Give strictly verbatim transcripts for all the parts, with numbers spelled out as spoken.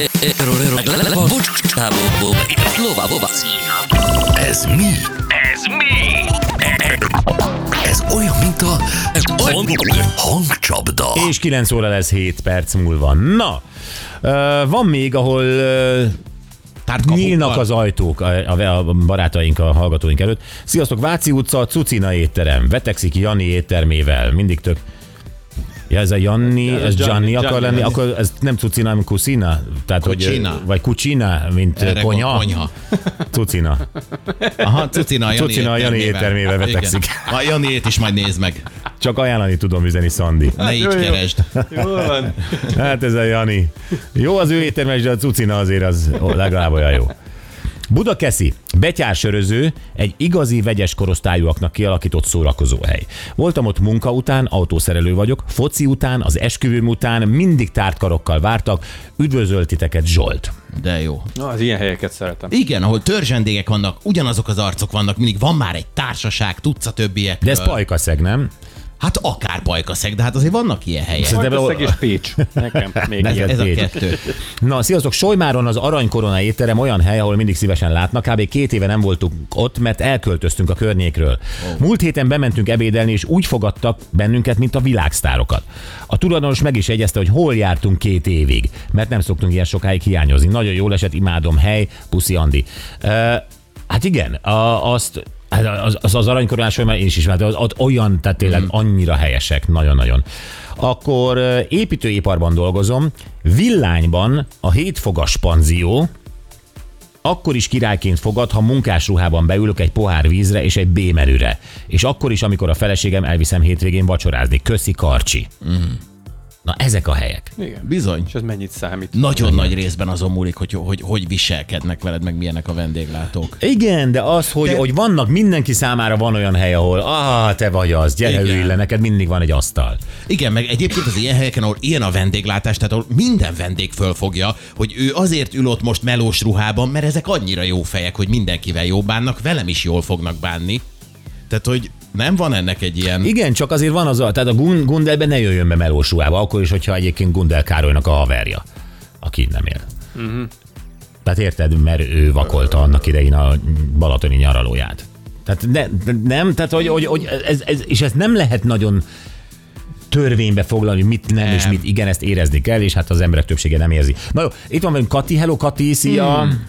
Ez mi? Ez mi? Ez olyan, mint a hangcsapda. És kilenc óra lesz hét perc múlva. Na, van még, ahol nyílnak az ajtók a barátaink, a hallgatóink előtt. Sziasztok, Váci utca, Cucina étterem. Vetekszik Gianni éttermével. Mindig tök... Ja, ez a Gianni, ja, ez Gianni akar Gianni, lenni, Gianni. Akkor ez nem Cucina, hanem Cucina. Tehát, Cucina. Hogy, vagy Cucina, mint erre konyha. konyha. Cucina. Aha, Cucina, Cucina a Gianni éttermével vetekszik. A Gianniét is majd nézd meg. Csak ajánlani tudom, üzeni Szandi. Ne hát, így jó, keresd. Jó van. Hát ez a Gianni. Jó az ő éttermes, de a Cucina azért az legalább olyan jó. Budakeszi, Betyár Söröző, egy igazi vegyes korosztályúaknak kialakított szórakozóhely. Voltam ott munka után, autószerelő vagyok, foci után, az esküvőm után, mindig tárt karokkal vártak, üdvözöltiteket Zsolt. De jó. Na, az ilyen helyeket szeretem. Igen, ahol törzsendégek vannak, ugyanazok az arcok vannak, mindig van már egy társaság, tudsz a többiek. De ez Pajkaszeg, nem? Hát akár Pajkaszeg, de hát azért vannak ilyen helyek. Pajkaszeg és Pécs. Nekem még ez, ez a kettő. Na, sziasztok, Solymáron az arany korona étterem olyan hely, ahol mindig szívesen látnak. Kb. két éve nem voltunk ott, mert elköltöztünk a környékről. Oh. Múlt héten bementünk ebédelni, és úgy fogadtak bennünket, mint a világsztárokat. A tulajdonos meg is jegyezte, hogy hol jártunk két évig, mert nem szoktunk ilyen sokáig hiányozni. Nagyon jól esett, imádom, hely, puszi Andi. Uh, hát igen, a, azt... Az, az, az aranykoronásról már én is ismertem, az, az olyan, tehát tényleg annyira helyesek, nagyon-nagyon. Akkor építőiparban dolgozom, Villányban a hétfoga spanzió, akkor is királyként fogad, ha munkásruhában beülök egy pohár vízre és egy B-menüre. És akkor is, amikor a feleségem elviszem hétvégén vacsorázni. Köszi, Karcsi. Mm. Na, ezek a helyek. Igen. Bizony. És ez mennyit számít? Nagyon mennyit. Nagy részben azon múlik, hogy, hogy hogy viselkednek veled, meg milyenek a vendéglátók. Igen, de az, hogy, de... hogy vannak, mindenki számára van olyan hely, ahol ah, te vagy az, gyere, ülj le, neked mindig van egy asztal. Igen, meg egyébként az ilyen helyeken, ahol ilyen a vendéglátás, tehát ahol minden vendég fölfogja, hogy ő azért ül ott most melós ruhában, mert ezek annyira jó fejek, hogy mindenkivel jó bánnak, velem is jól fognak bánni. Tehát, hogy nem van ennek egy ilyen... Igen, csak azért van az a... Tehát a Gundelben ne jöjjön be melós ruhába, akkor is, hogyha egyébként Gundel Károlynak a haverja, aki nem él. Uh-huh. Tehát érted, mert ő vakolta annak idején a balatoni nyaralóját. Tehát ne, nem, tehát hogy, hogy, hogy ez, ez, és ez nem lehet nagyon törvénybe foglalni, mit nem, nem és mit igen, ezt érezni kell, és hát az emberek többsége nem érzi. Na jó, itt van velünk Kati, hello Kati, szia! Hmm.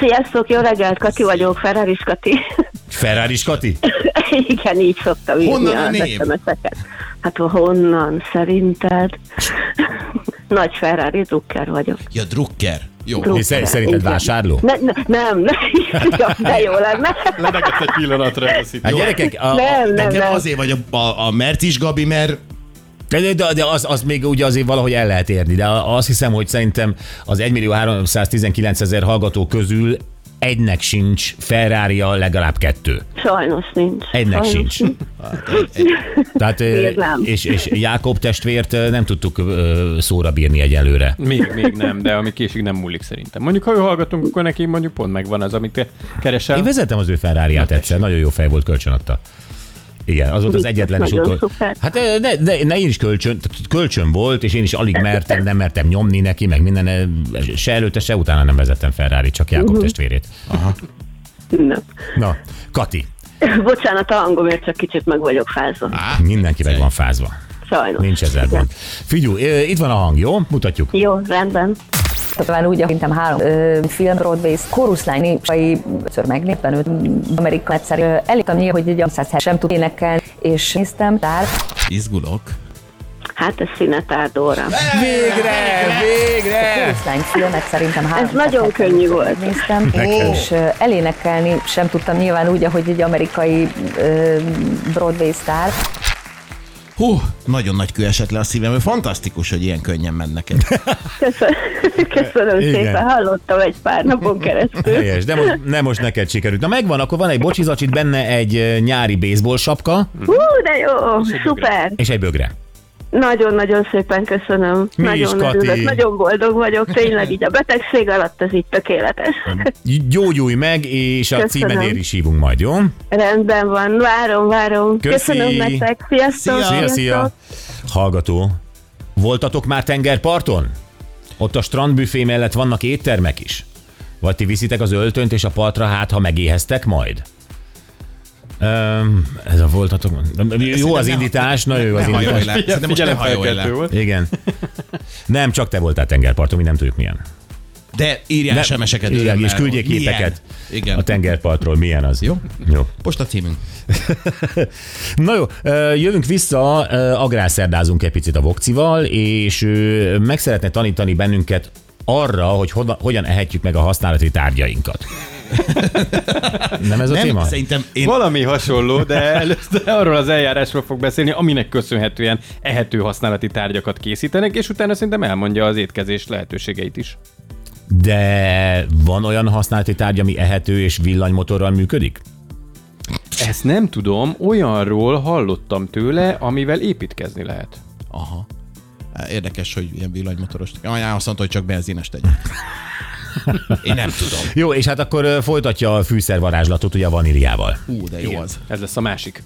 Sziasztok, jó reggelt, Kati vagyok, Ferreris Kati. Ferreris Kati? Igen, így szoktam írni. Honnan a név? Hát honnan, szerinted? Nagy Ferrari drukker vagyok. Ja, drukker. Jó. Drukker. És szerinted igen. Vásárló? Ne, ne, nem, nem. De jó lenne. Leneket egy pillanatra. Hát gyerekek, a, nem, a, nem, nem. azért vagy a, a, a Mertis Gabi, mert... De, de, de az, az még ugye azért valahogy el lehet érni, de azt hiszem, hogy szerintem az egymillió-háromszáztizenkilencezer hallgató közül egynek sincs Ferrari-a, legalább kettő. Sajnos nincs. Egynek Sajnos sincs. Nincs. Tehát, és, és Jákob testvért nem tudtuk szóra bírni egyelőre. Még, még nem, de ami később nem múlik szerintem. Mondjuk, ha ő hallgatunk, akkor neki mondjuk pont megvan az, amit te keresel. Én vezettem az ő Ferrari-át egyszer, nagyon jó fej volt, kölcsönadta. Igen, az volt az egyetlen is utol... Hát ne, ne, ne, én is kölcsön, kölcsön volt, és én is alig mertem, nem mertem nyomni neki, meg minden, se előtte, se utána nem vezettem Ferrari, csak Jákob uh-huh. testvérét. Aha. Na. Na, Kati. Bocsánat, a hangomért csak kicsit meg vagyok fázva. Á, mindenki meg van fázva. Sajnos. Nincs ezzel gond. Figyú, itt van a hang, jó? Mutatjuk. Jó, rendben. Talán úgy, akintem három ö, film, Broadway, koruszlányi, vagy ször megnéztem őt, Amerika egyszer elítem nyilv, hogy egy amszáz sem tud énekelni, és néztem, tár... Izgulok. Hát ez színetár Dóra. Végre, végre! A koruszlány filmet szerintem három... Ez nagyon könnyű volt. Néztem, és elénekelni sem tudtam nyilván úgy, ahogy egy amerikai ö, Broadway sztár. Hú, nagyon nagy kő esett le a szívem, fantasztikus, hogy ilyen könnyen ment neked. Köszönöm, Köszönöm szépen, hallottam egy pár napon keresztül. Helyes, de most, nem most neked sikerült. Na megvan, akkor van egy bocsizacsit, benne egy nyári baseball sapka. Hú, de jó, és szuper. És egy bögre. Nagyon-nagyon szépen köszönöm. Mi nagyon is, Kati. Nagyon boldog vagyok, tényleg így a betegség alatt ez így tökéletes. Gyógyulj meg, és a köszönöm. Címedért is hívunk majd, jó? Rendben van, várom, várom. Köszi. Köszönöm nektek, sziasztok. Szia, szia. Hallgató, voltatok már tengerparton? Ott a strandbüfé mellett vannak éttermek is? Vagy ti viszitek az öltönyt és a partra, hát ha megéheztek majd? Um, ez a voltatok... Jó az indítás, nagyon jó az indítás. Szerintem most ne hajolj le. Igen. Nem, csak te voltál tengerparton, mi nem tudjuk milyen. De írjál es em es-eket. És küldjék képeket a tengerpartról, milyen az. Jó? Jó. Posta címünk. Na jó, jövünk vissza, agrárszerdázunk egy picit a Vokcival, és meg szeretne tanítani bennünket arra, hogy hogyan ehetjük meg a használati tárgyainkat. Nem ez a nem, téma? Szerintem én... Valami hasonló, de először arról az eljárásról fog beszélni, aminek köszönhetően ehető használati tárgyakat készítenek, és utána szerintem elmondja az étkezés lehetőségeit is. De van olyan használati tárgy, ami ehető és villanymotorral működik? Ezt nem tudom, olyanról hallottam tőle, amivel építkezni lehet. Aha. Érdekes, hogy ilyen villanymotoros. Aján azt mondta, hogy csak benzines tegyen. Én nem tudom. Jó, és hát akkor folytatja a fűszervarázslatot ugye a vaníliával. Hú, de jó. Igen, az. Ez lesz a másik.